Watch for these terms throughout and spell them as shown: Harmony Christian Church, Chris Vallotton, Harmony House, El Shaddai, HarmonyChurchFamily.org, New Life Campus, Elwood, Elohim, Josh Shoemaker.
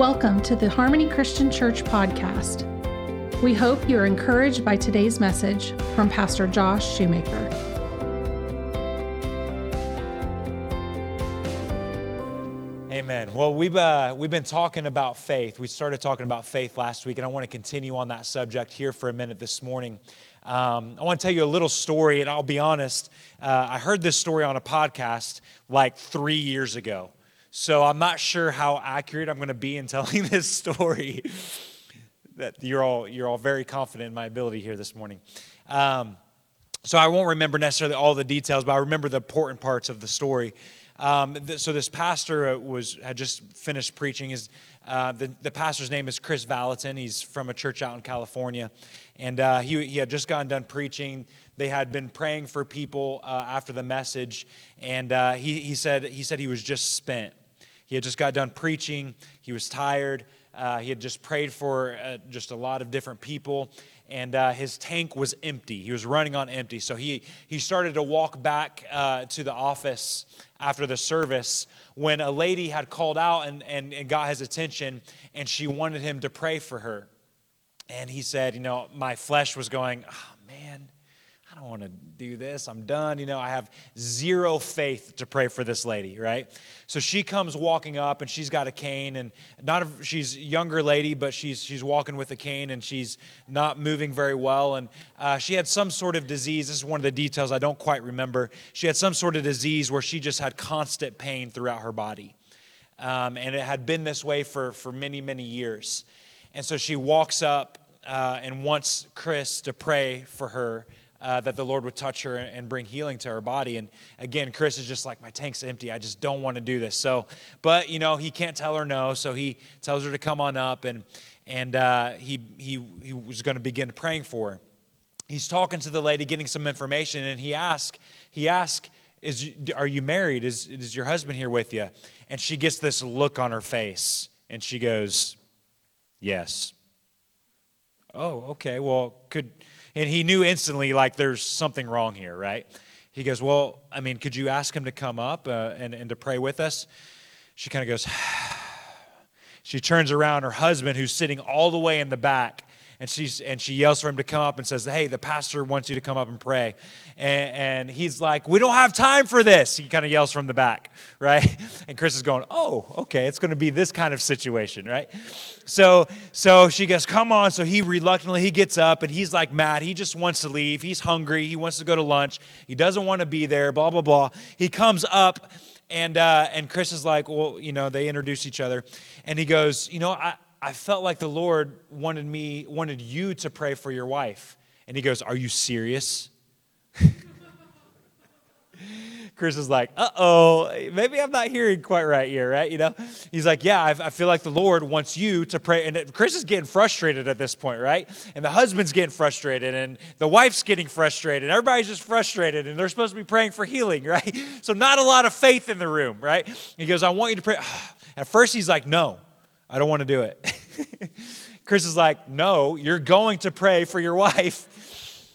Welcome to the Harmony Christian Church podcast. We hope you're encouraged by today's message from Pastor Josh Shoemaker. Amen. Well, we've been talking about faith. We started talking about faith last week, and I want to continue on that subject here for a minute this morning. I want to tell you a little story, and I'll be honest, I heard this story on a podcast like 3 years ago. So I'm not sure how accurate I'm going to be in telling this story. That you're all very confident in my ability here this morning. So I won't remember necessarily all the details, but I remember the important parts of the story. So this pastor had just finished preaching. The pastor's name is Chris Vallotton. He's from a church out in California, and he had just gotten done preaching. They had been praying for people after the message, and he said he was just spent. He had just got done preaching. He was tired. He had just prayed for just a lot of different people, and his tank was empty. He was running on empty. So he started to walk back to the office after the service when a lady had called out and got his attention, and she wanted him to pray for her. And he said, my flesh was going, oh, man, I don't want to do this. I'm done. I have zero faith to pray for this lady, right? So she comes walking up, and she's got a cane, and she's a younger lady, but she's walking with a cane, and she's not moving very well, and she had some sort of disease. This is one of the details I don't quite remember. She had some sort of disease where she just had constant pain throughout her body, and it had been this way for many, many years. And so she walks up and wants Chris to pray for her, that the Lord would touch her and bring healing to her body. And again, Chris is just like, my tank's empty. I just don't want to do this. So, but he can't tell her no. So he tells her to come on up, and he was going to begin praying for her. He's talking to the lady, getting some information, and he asks, are you married? Is your husband here with you? And she gets this look on her face, and she goes, yes. Oh, okay. Well, And he knew instantly, like, there's something wrong here, right? He goes, well, I mean, could you ask him to come up and to pray with us? She kind of goes, she turns around, her husband, who's sitting all the way in the back, and she yells for him to come up and says, hey, the pastor wants you to come up and pray. And he's like, we don't have time for this. He kind of yells from the back, right? And Chris is going, oh, okay, it's going to be this kind of situation, right? So she goes, come on. So he reluctantly, he gets up, and he's like mad. He just wants to leave. He's hungry. He wants to go to lunch. He doesn't want to be there, blah, blah, blah. He comes up, and Chris is like, well, they introduce each other. And he goes, I felt like the Lord wanted you to pray for your wife. And he goes, are you serious? Chris is like, uh-oh, maybe I'm not hearing quite right here, right? He's like, yeah, I feel like the Lord wants you to pray. And Chris is getting frustrated at this point, right? And the husband's getting frustrated, and the wife's getting frustrated. Everybody's just frustrated, and they're supposed to be praying for healing, right? So not a lot of faith in the room, right? And he goes, I want you to pray. At first, he's like, no. I don't want to do it. Chris is like, no, you're going to pray for your wife.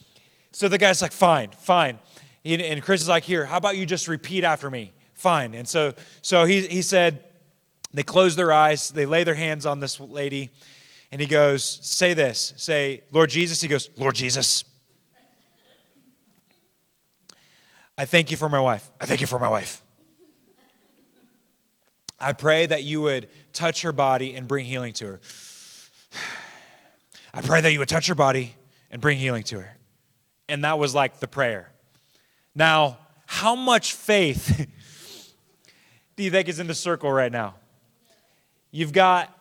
So the guy's like, fine. And Chris is like, here, how about you just repeat after me? Fine. And so he said, they close their eyes, they lay their hands on this lady, and he goes, say this, say, Lord Jesus. He goes, Lord Jesus, I thank you for my wife. I thank you for my wife. I pray that you would touch her body and bring healing to her. I pray that you would touch her body and bring healing to her. And that was like the prayer. Now, how much faith do you think is in the circle right now? You've got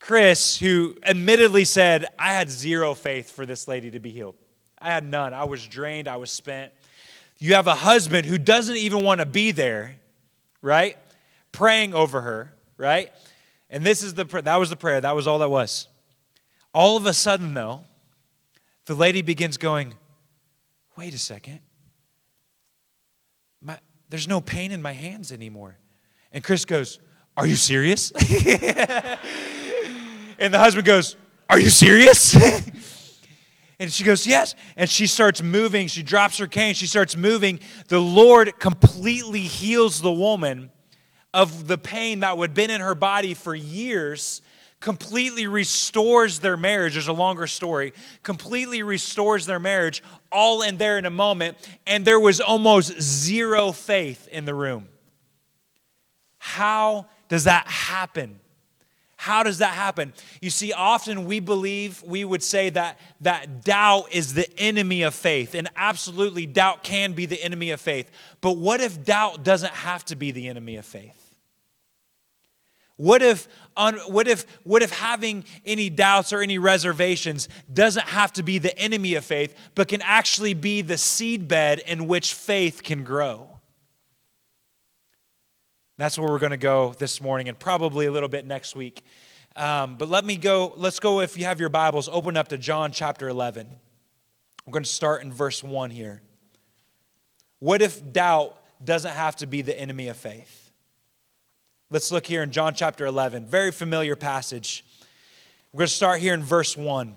Chris, who admittedly said, I had zero faith for this lady to be healed. I had none. I was drained. I was spent. You have a husband who doesn't even want to be there, right? Praying over her, right? And this is that was the prayer. That was all that was. All of a sudden, though, the lady begins going, wait a second. There's no pain in my hands anymore. And Chris goes, are you serious? And the husband goes, are you serious? And she goes, yes. And she starts moving. She drops her cane. She starts moving. The Lord completely heals the woman of the pain that would have been in her body for years completely restores their marriage. There's a longer story. Completely restores their marriage all in there in a moment. And there was almost zero faith in the room. How does that happen? How does that happen? You see, often we believe, we would say that doubt is the enemy of faith. And absolutely, doubt can be the enemy of faith. But what if doubt doesn't have to be the enemy of faith? What if having any doubts or any reservations doesn't have to be the enemy of faith, but can actually be the seedbed in which faith can grow? That's where we're going to go this morning, and probably a little bit next week. But let's go, if you have your Bibles, open up to John chapter 11. We're going to start in verse 1 here. What if doubt doesn't have to be the enemy of faith? Let's look here in John chapter 11. Very familiar passage. We're going to start here in verse 1.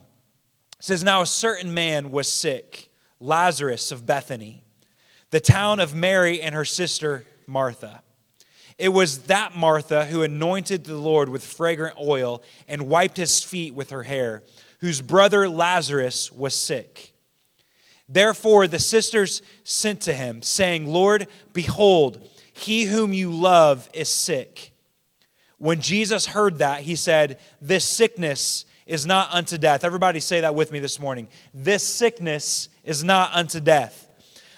It says, "Now a certain man was sick, Lazarus of Bethany, the town of Mary and her sister Martha. It was that Martha who anointed the Lord with fragrant oil and wiped his feet with her hair, whose brother Lazarus was sick. Therefore the sisters sent to him, saying, 'Lord, behold, he whom you love is sick.' When Jesus heard that, he said, 'This sickness is not unto death.'" Everybody say that with me this morning. "This sickness is not unto death,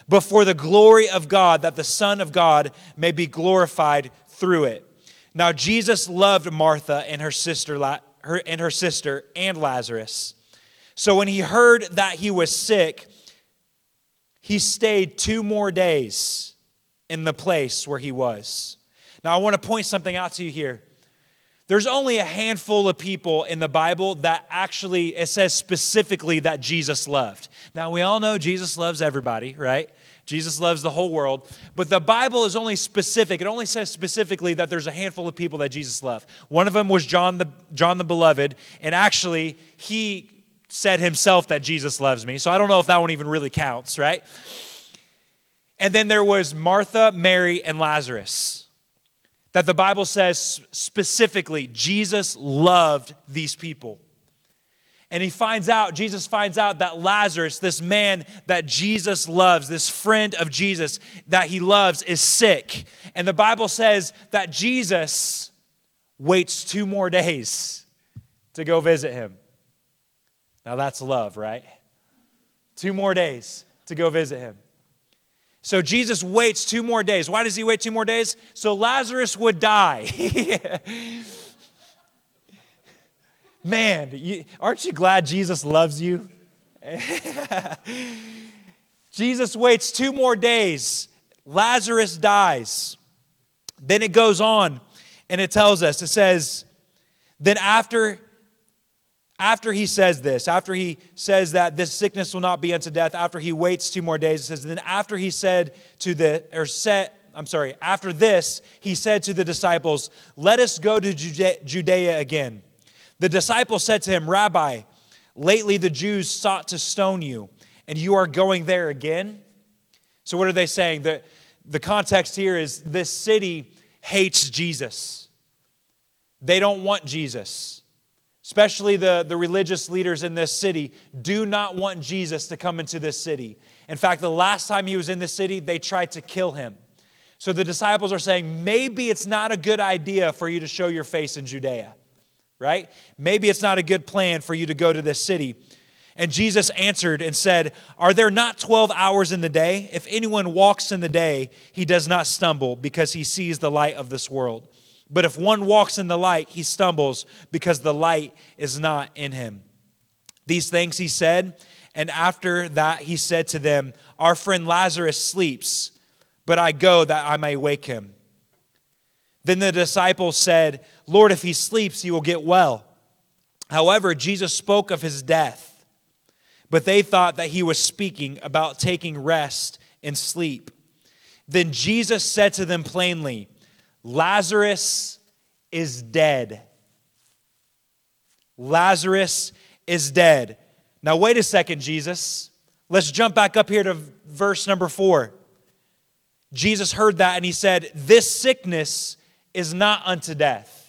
but for the glory of God, that the Son of God may be glorified through it." Now Jesus loved Martha and her sister and Lazarus. So when he heard that he was sick, he stayed 2 more days. In the place where he was. Now I want to point something out to you here. There's only a handful of people in the Bible that actually, it says specifically that Jesus loved. Now we all know Jesus loves everybody, right? Jesus loves the whole world. But the Bible is only specific. It only says specifically that there's a handful of people that Jesus loved. One of them was John the Beloved. And actually, he said himself that Jesus loves me. So I don't know if that one even really counts, right? And then there was Martha, Mary, and Lazarus, that the Bible says specifically Jesus loved these people. And Jesus finds out that Lazarus, this man that Jesus loves, this friend of Jesus that he loves, is sick. And the Bible says that Jesus waits 2 more days to go visit him. Now that's love, right? 2 more days to go visit him. So Jesus waits 2 more days. Why does he wait 2 more days? So Lazarus would die. Man, aren't you glad Jesus loves you? Jesus waits 2 more days. Lazarus dies. Then it goes on and it tells us, it says, then after he says that this sickness will not be unto death, after he waits 2 more days, it says, then after this, he said to the disciples, "Let us go to Judea again." The disciples said to him, "Rabbi, lately the Jews sought to stone you, and you are going there again?" So what are they saying? The context here is this city hates Jesus. They don't want Jesus. Especially the religious leaders in this city do not want Jesus to come into this city. In fact, the last time he was in this city, they tried to kill him. So the disciples are saying, maybe it's not a good idea for you to show your face in Judea, right? Maybe it's not a good plan for you to go to this city. And Jesus answered and said, "Are there not 12 hours in the day? If anyone walks in the day, he does not stumble because he sees the light of this world. But if one walks in the light, he stumbles because the light is not in him." These things he said, and after that he said to them, "Our friend Lazarus sleeps, but I go that I may wake him." Then the disciples said, "Lord, if he sleeps, he will get well." However, Jesus spoke of his death, but they thought that he was speaking about taking rest and sleep. Then Jesus said to them plainly, "Lazarus is dead. Lazarus is dead." Now, wait a second, Jesus. Let's jump back up here to verse number 4. Jesus heard that and he said, "This sickness is not unto death.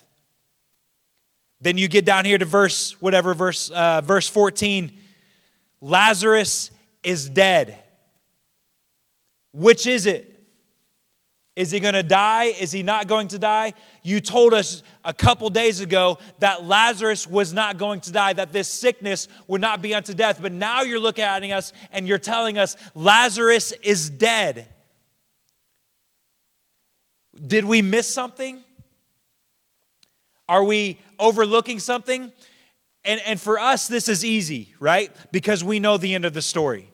Then you get down here to verse 14. Lazarus is dead. Which is it? Is he going to die? Is he not going to die? You told us a couple days ago that Lazarus was not going to die, that this sickness would not be unto death. But now you're looking at us and you're telling us Lazarus is dead. Did we miss something? Are we overlooking something? And for us, this is easy, right? Because we know the end of the story.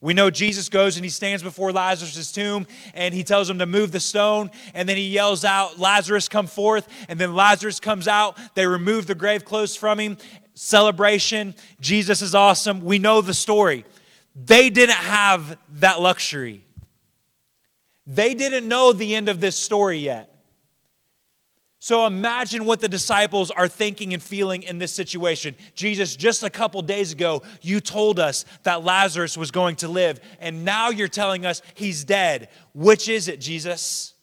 We know Jesus goes and he stands before Lazarus' tomb and he tells him to move the stone, and then he yells out, "Lazarus, come forth." And then Lazarus comes out. They remove the grave clothes from him. Celebration. Jesus is awesome. We know the story. They didn't have that luxury. They didn't know the end of this story yet. So imagine what the disciples are thinking and feeling in this situation. Jesus, just a couple days ago, you told us that Lazarus was going to live, and now you're telling us he's dead. Which is it, Jesus?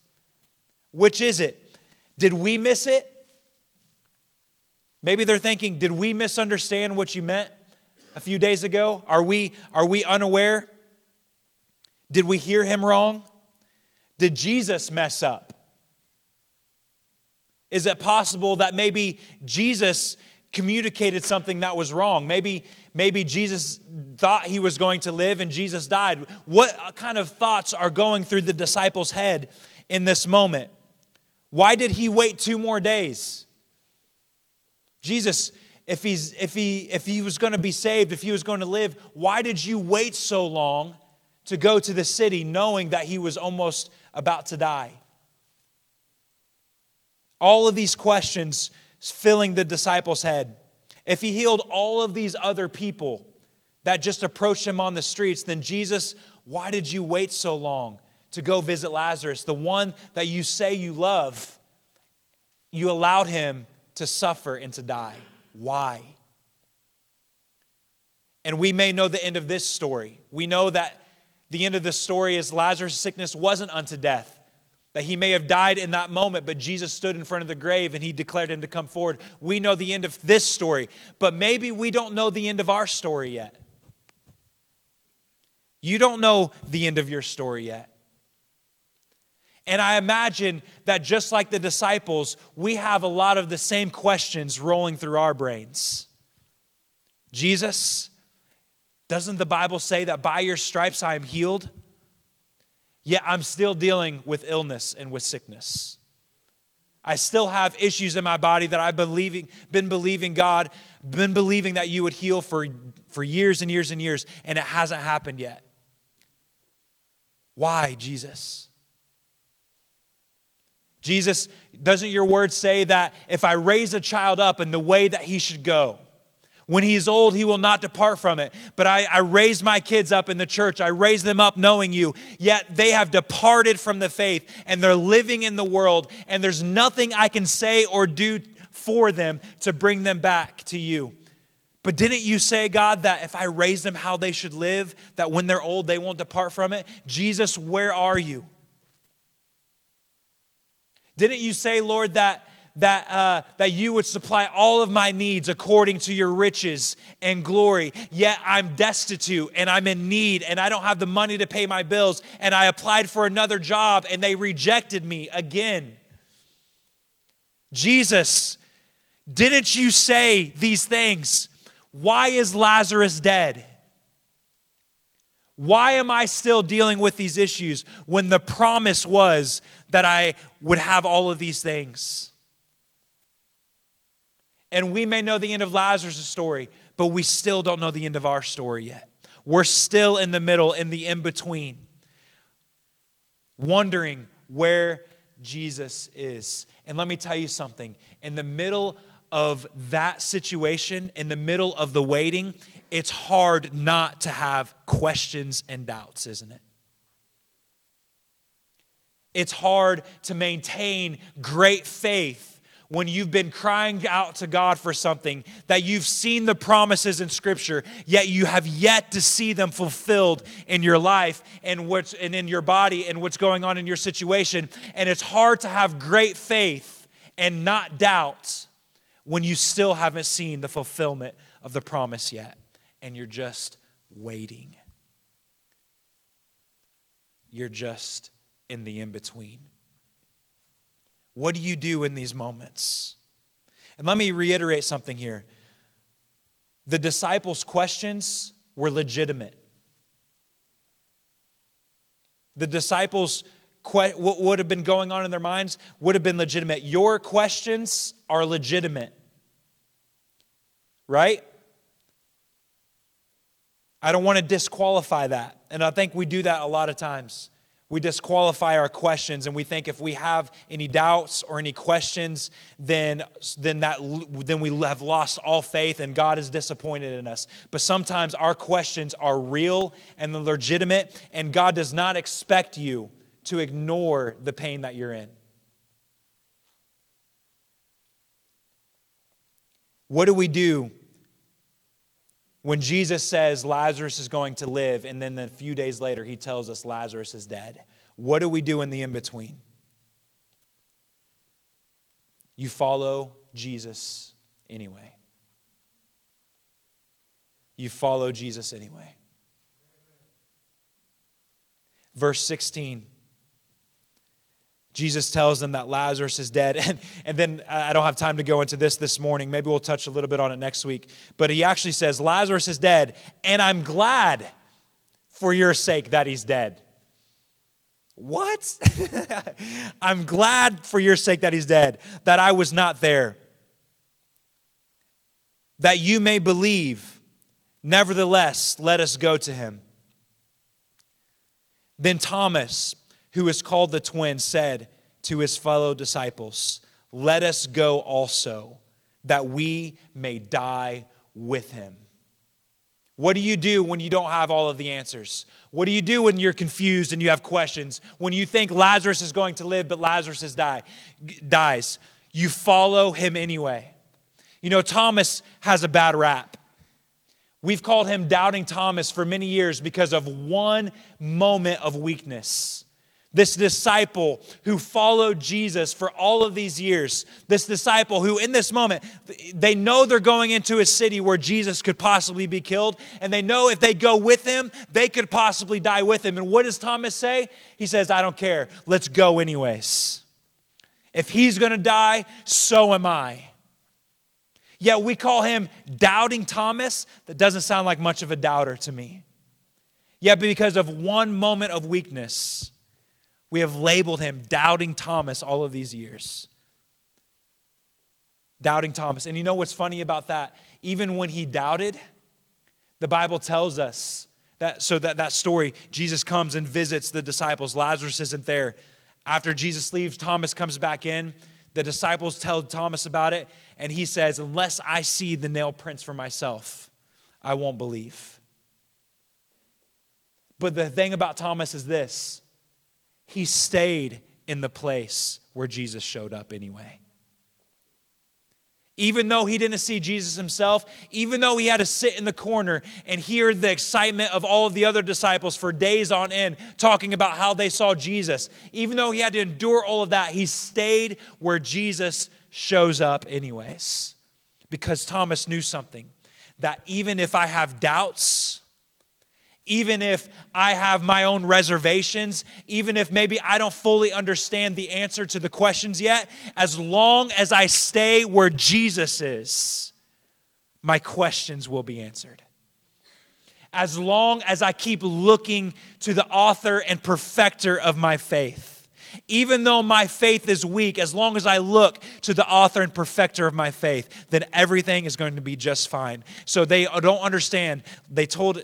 Which is it? Did we miss it? Maybe they're thinking, did we misunderstand what you meant a few days ago? Are we unaware? Did we hear him wrong? Did Jesus mess up? Is it possible that maybe Jesus communicated something that was wrong? Maybe Jesus thought he was going to live and Jesus died. What kind of thoughts are going through the disciples' head in this moment? Why did he wait 2 more days? Jesus, if he was going to be saved, if he was going to live, why did you wait so long to go to the city knowing that he was almost about to die? All of these questions filling the disciples' head. If he healed all of these other people that just approached him on the streets, then Jesus, why did you wait so long to go visit Lazarus, the one that you say you love? You allowed him to suffer and to die. Why? And we may know the end of this story. We know that the end of the story is Lazarus' sickness wasn't unto death. That he may have died in that moment, but Jesus stood in front of the grave and he declared him to come forward. We know the end of this story, but maybe we don't know the end of our story yet. You don't know the end of your story yet. And I imagine that just like the disciples, we have a lot of the same questions rolling through our brains. Jesus, doesn't the Bible say that by your stripes I am healed? Yet I'm still dealing with illness and with sickness. I still have issues in my body that I've been believing that you would heal for years and years and years, and it hasn't happened yet. Why, Jesus? Jesus, doesn't your word say that if I raise a child up in the way that he should go, when he is old, he will not depart from it. But I raise my kids up in the church. I raise them up knowing you. Yet they have departed from the faith and they're living in the world. And there's nothing I can say or do for them to bring them back to you. But didn't you say, God, that if I raise them how they should live, that when they're old, they won't depart from it? Jesus, where are you? Didn't you say, Lord, that you would supply all of my needs according to your riches and glory. Yet I'm destitute and I'm in need and I don't have the money to pay my bills. And I applied for another job and they rejected me again. Jesus, didn't you say these things? Why is Lazarus dead? Why am I still dealing with these issues when the promise was that I would have all of these things? And we may know the end of Lazarus' story, but we still don't know the end of our story yet. We're still in the middle, in the in-between, wondering where Jesus is. And let me tell you something. In the middle of that situation, in the middle of the waiting, it's hard not to have questions and doubts, isn't it? It's hard to maintain great faith when you've been crying out to God for something, that you've seen the promises in Scripture, yet you have yet to see them fulfilled in your life and in your body and what's going on in your situation. And it's hard to have great faith and not doubt when you still haven't seen the fulfillment of the promise yet, and you're just waiting. You're just in the in-between. What do you do in these moments? And let me reiterate something here. The disciples' questions were legitimate. The disciples' what would have been going on in their minds would have been legitimate. Your questions are legitimate, right? I don't want to disqualify that. And I think we do that a lot of times. We disqualify our questions, and we think if we have any doubts or any questions, then we have lost all faith and God is disappointed in us. But sometimes our questions are real and legitimate, and God does not expect you to ignore the pain that you're in. What do we do when Jesus says Lazarus is going to live, and then a few days later he tells us Lazarus is dead? What do we do in the in-between? You follow Jesus anyway. You follow Jesus anyway. Verse 16. Jesus tells them that Lazarus is dead. And then I don't have time to go into this morning. Maybe we'll touch a little bit on it next week. But he actually says, Lazarus is dead, and I'm glad for your sake that he's dead. What? I'm glad for your sake that he's dead, that I was not there, that you may believe. Nevertheless, let us go to him. Then Thomas, who is called the twin, said to his fellow disciples, let us go also, that we may die with him. What do you do when you don't have all of the answers? What do you do when you're confused and you have questions? When you think Lazarus is going to live, but Lazarus dies, you follow him anyway. You know, Thomas has a bad rap. We've called him Doubting Thomas for many years because of one moment of weakness. This disciple who followed Jesus for all of these years, this disciple who in this moment, they know they're going into a city where Jesus could possibly be killed, and they know if they go with him, they could possibly die with him. And what does Thomas say? He says, I don't care. Let's go anyways. If he's going to die, so am I. Yet we call him Doubting Thomas. That doesn't sound like much of a doubter to me. Yet because of one moment of weakness, we have labeled him Doubting Thomas all of these years. Doubting Thomas. And you know what's funny about that? Even when he doubted, the Bible tells us that, so that story, Jesus comes and visits the disciples. Lazarus isn't there. After Jesus leaves, Thomas comes back in. The disciples tell Thomas about it. And he says, unless I see the nail prints for myself, I won't believe. But the thing about Thomas is this. He stayed in the place where Jesus showed up anyway. Even though he didn't see Jesus himself, even though he had to sit in the corner and hear the excitement of all of the other disciples for days on end talking about how they saw Jesus, even though he had to endure all of that, he stayed where Jesus shows up anyways. Because Thomas knew something, that even if I have doubts, even if I have my own reservations, even if maybe I don't fully understand the answer to the questions yet, as long as I stay where Jesus is, my questions will be answered. As long as I keep looking to the author and perfecter of my faith, even though my faith is weak, as long as I look to the author and perfecter of my faith, then everything is going to be just fine. So they don't understand. He said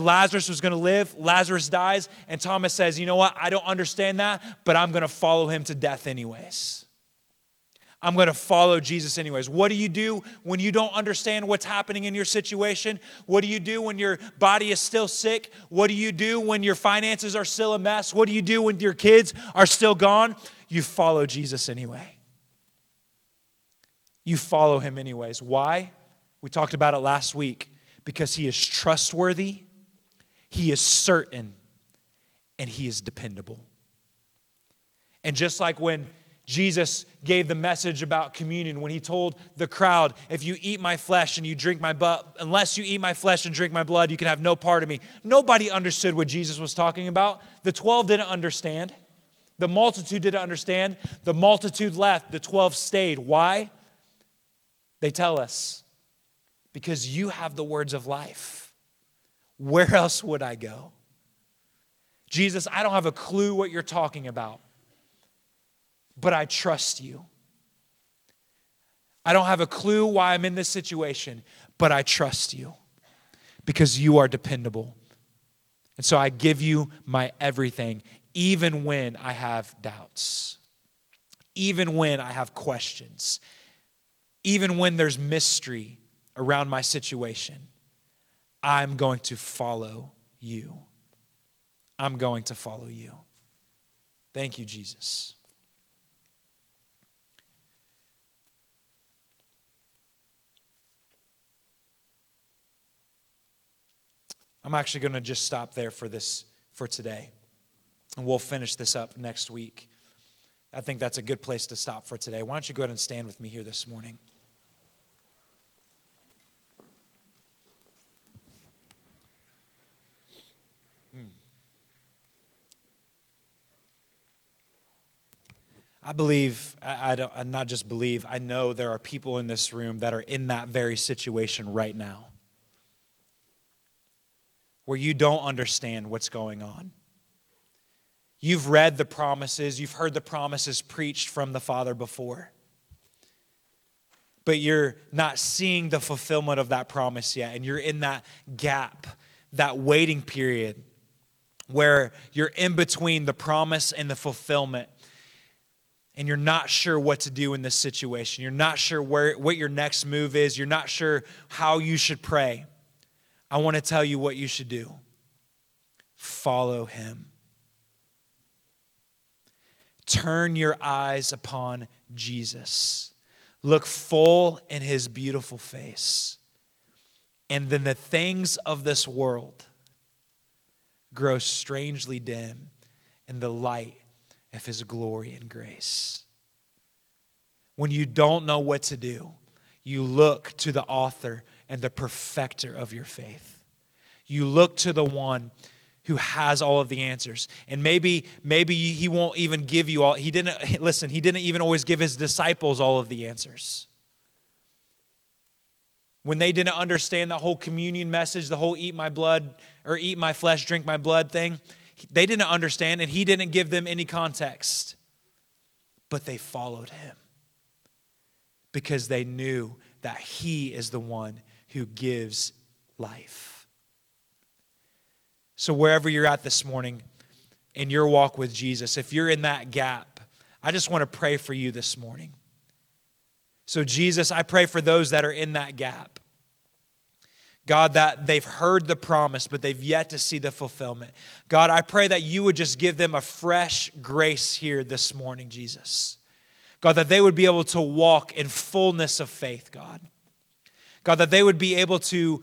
Lazarus was going to live, Lazarus dies, and Thomas says, you know what, I don't understand that, but I'm going to follow him to death anyways. I'm going to follow Jesus anyways. What do you do when you don't understand what's happening in your situation? What do you do when your body is still sick? What do you do when your finances are still a mess? What do you do when your kids are still gone? You follow Jesus anyway. you follow him anyways. Why? We talked about it last week. Because he is trustworthy, he is certain, and he is dependable. And just like when Jesus gave the message about communion, when he told the crowd, if you eat my flesh and you drink my blood, unless you eat my flesh and drink my blood, you can have no part of me. Nobody understood what Jesus was talking about. The 12 didn't understand. The multitude didn't understand. The multitude left. The 12 stayed. Why? They tell us. Because you have the words of life. Where else would I go? Jesus, I don't have a clue what you're talking about, but I trust you. I don't have a clue why I'm in this situation, but I trust you because you are dependable. And so I give you my everything, even when I have doubts, even when I have questions, even when there's mystery around my situation. I'm going to follow you. I'm going to follow you. Thank you, Jesus. I'm actually going to just stop there for today. And we'll finish this up next week. I think that's a good place to stop for today. Why don't you go ahead and stand with me here this morning? I believe, I not just believe, I know there are people in this room that are in that very situation right now, where you don't understand what's going on. You've read the promises, you've heard the promises preached from the Father before, but you're not seeing the fulfillment of that promise yet, and you're in that gap, that waiting period, where you're in between the promise and the fulfillment. And you're not sure what to do in this situation. You're not sure what your next move is. You're not sure how you should pray. I want to tell you what you should do. Follow him. Turn your eyes upon Jesus. Look full in his beautiful face. And then the things of this world grow strangely dim in the light of his glory and grace. When you don't know what to do, you look to the author and the perfecter of your faith. You look to the one who has all of the answers. And maybe he won't even give you all. He didn't even always give his disciples all of the answers. When they didn't understand the whole communion message, the whole eat my flesh, drink my blood thing, they didn't understand, and he didn't give them any context. But they followed him because they knew that he is the one who gives life. So wherever you're at this morning in your walk with Jesus, if you're in that gap, I just want to pray for you this morning. So Jesus, I pray for those that are in that gap. God, that they've heard the promise, but they've yet to see the fulfillment. God, I pray that you would just give them a fresh grace here this morning, Jesus. God, that they would be able to walk in fullness of faith, God. God, that they would be able to,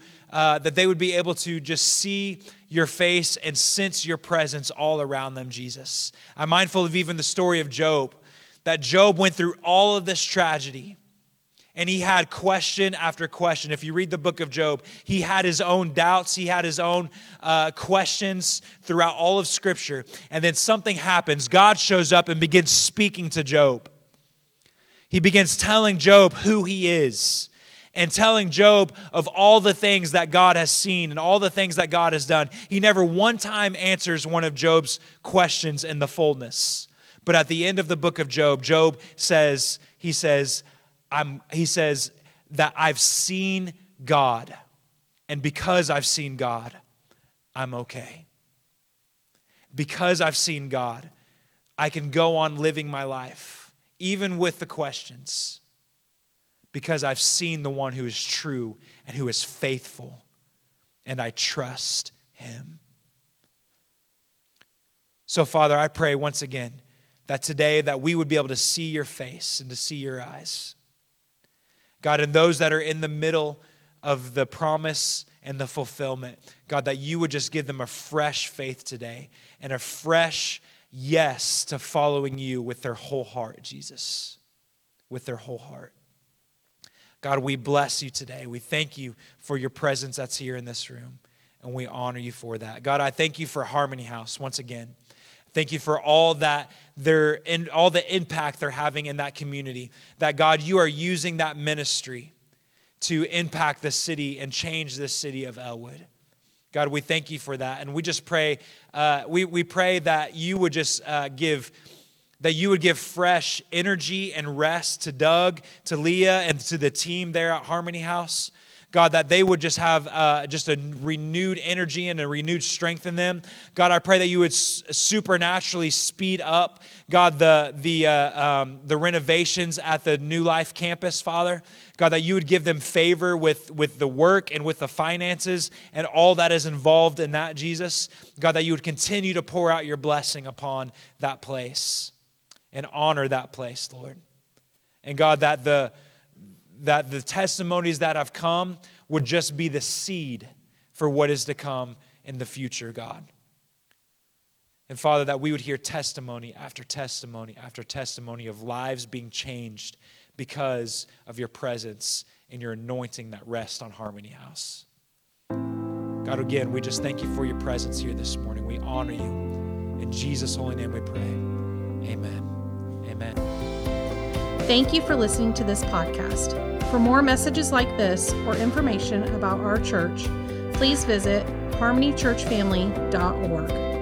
just see your face and sense your presence all around them, Jesus. I'm mindful of even the story of Job, that Job went through all of this tragedy, and he had question after question. If you read the book of Job, he had his own doubts. He had his own questions throughout all of Scripture. And then something happens. God shows up and begins speaking to Job. He begins telling Job who he is and telling Job of all the things that God has seen and all the things that God has done. He never one time answers one of Job's questions in the fullness. But at the end of the book of Job, he says that I've seen God, and because I've seen God, I'm okay. Because I've seen God, I can go on living my life, even with the questions, because I've seen the one who is true and who is faithful, and I trust him. So, Father, I pray once again that today that we would be able to see your face and to see your eyes. God, and those that are in the middle of the promise and the fulfillment, God, that you would just give them a fresh faith today and a fresh yes to following you with their whole heart, Jesus, with their whole heart. God, we bless you today. We thank you for your presence that's here in this room, and we honor you for that. God, I thank you for Harmony House once again. Thank you for all that they're in, all the impact they're having in that community, that God, you are using that ministry to impact the city and change the city of Elwood. God, we thank you for that. And we just pray, we pray that you would just give fresh energy and rest to Doug, to Leah, and to the team there at Harmony House. God, that they would just have just a renewed energy and a renewed strength in them. God, I pray that you would supernaturally speed up, God, the renovations at the New Life Campus, Father. God, that you would give them favor with the work and with the finances and all that is involved in that, Jesus. God, that you would continue to pour out your blessing upon that place and honor that place, Lord. And God, that the testimonies that have come would just be the seed for what is to come in the future, God. And Father, that we would hear testimony after testimony after testimony of lives being changed because of your presence and your anointing that rests on Harmony House. God, again, we just thank you for your presence here this morning. We honor you. In Jesus' holy name we pray. Amen. Amen. Thank you for listening to this podcast. For more messages like this or information about our church, please visit HarmonyChurchFamily.org.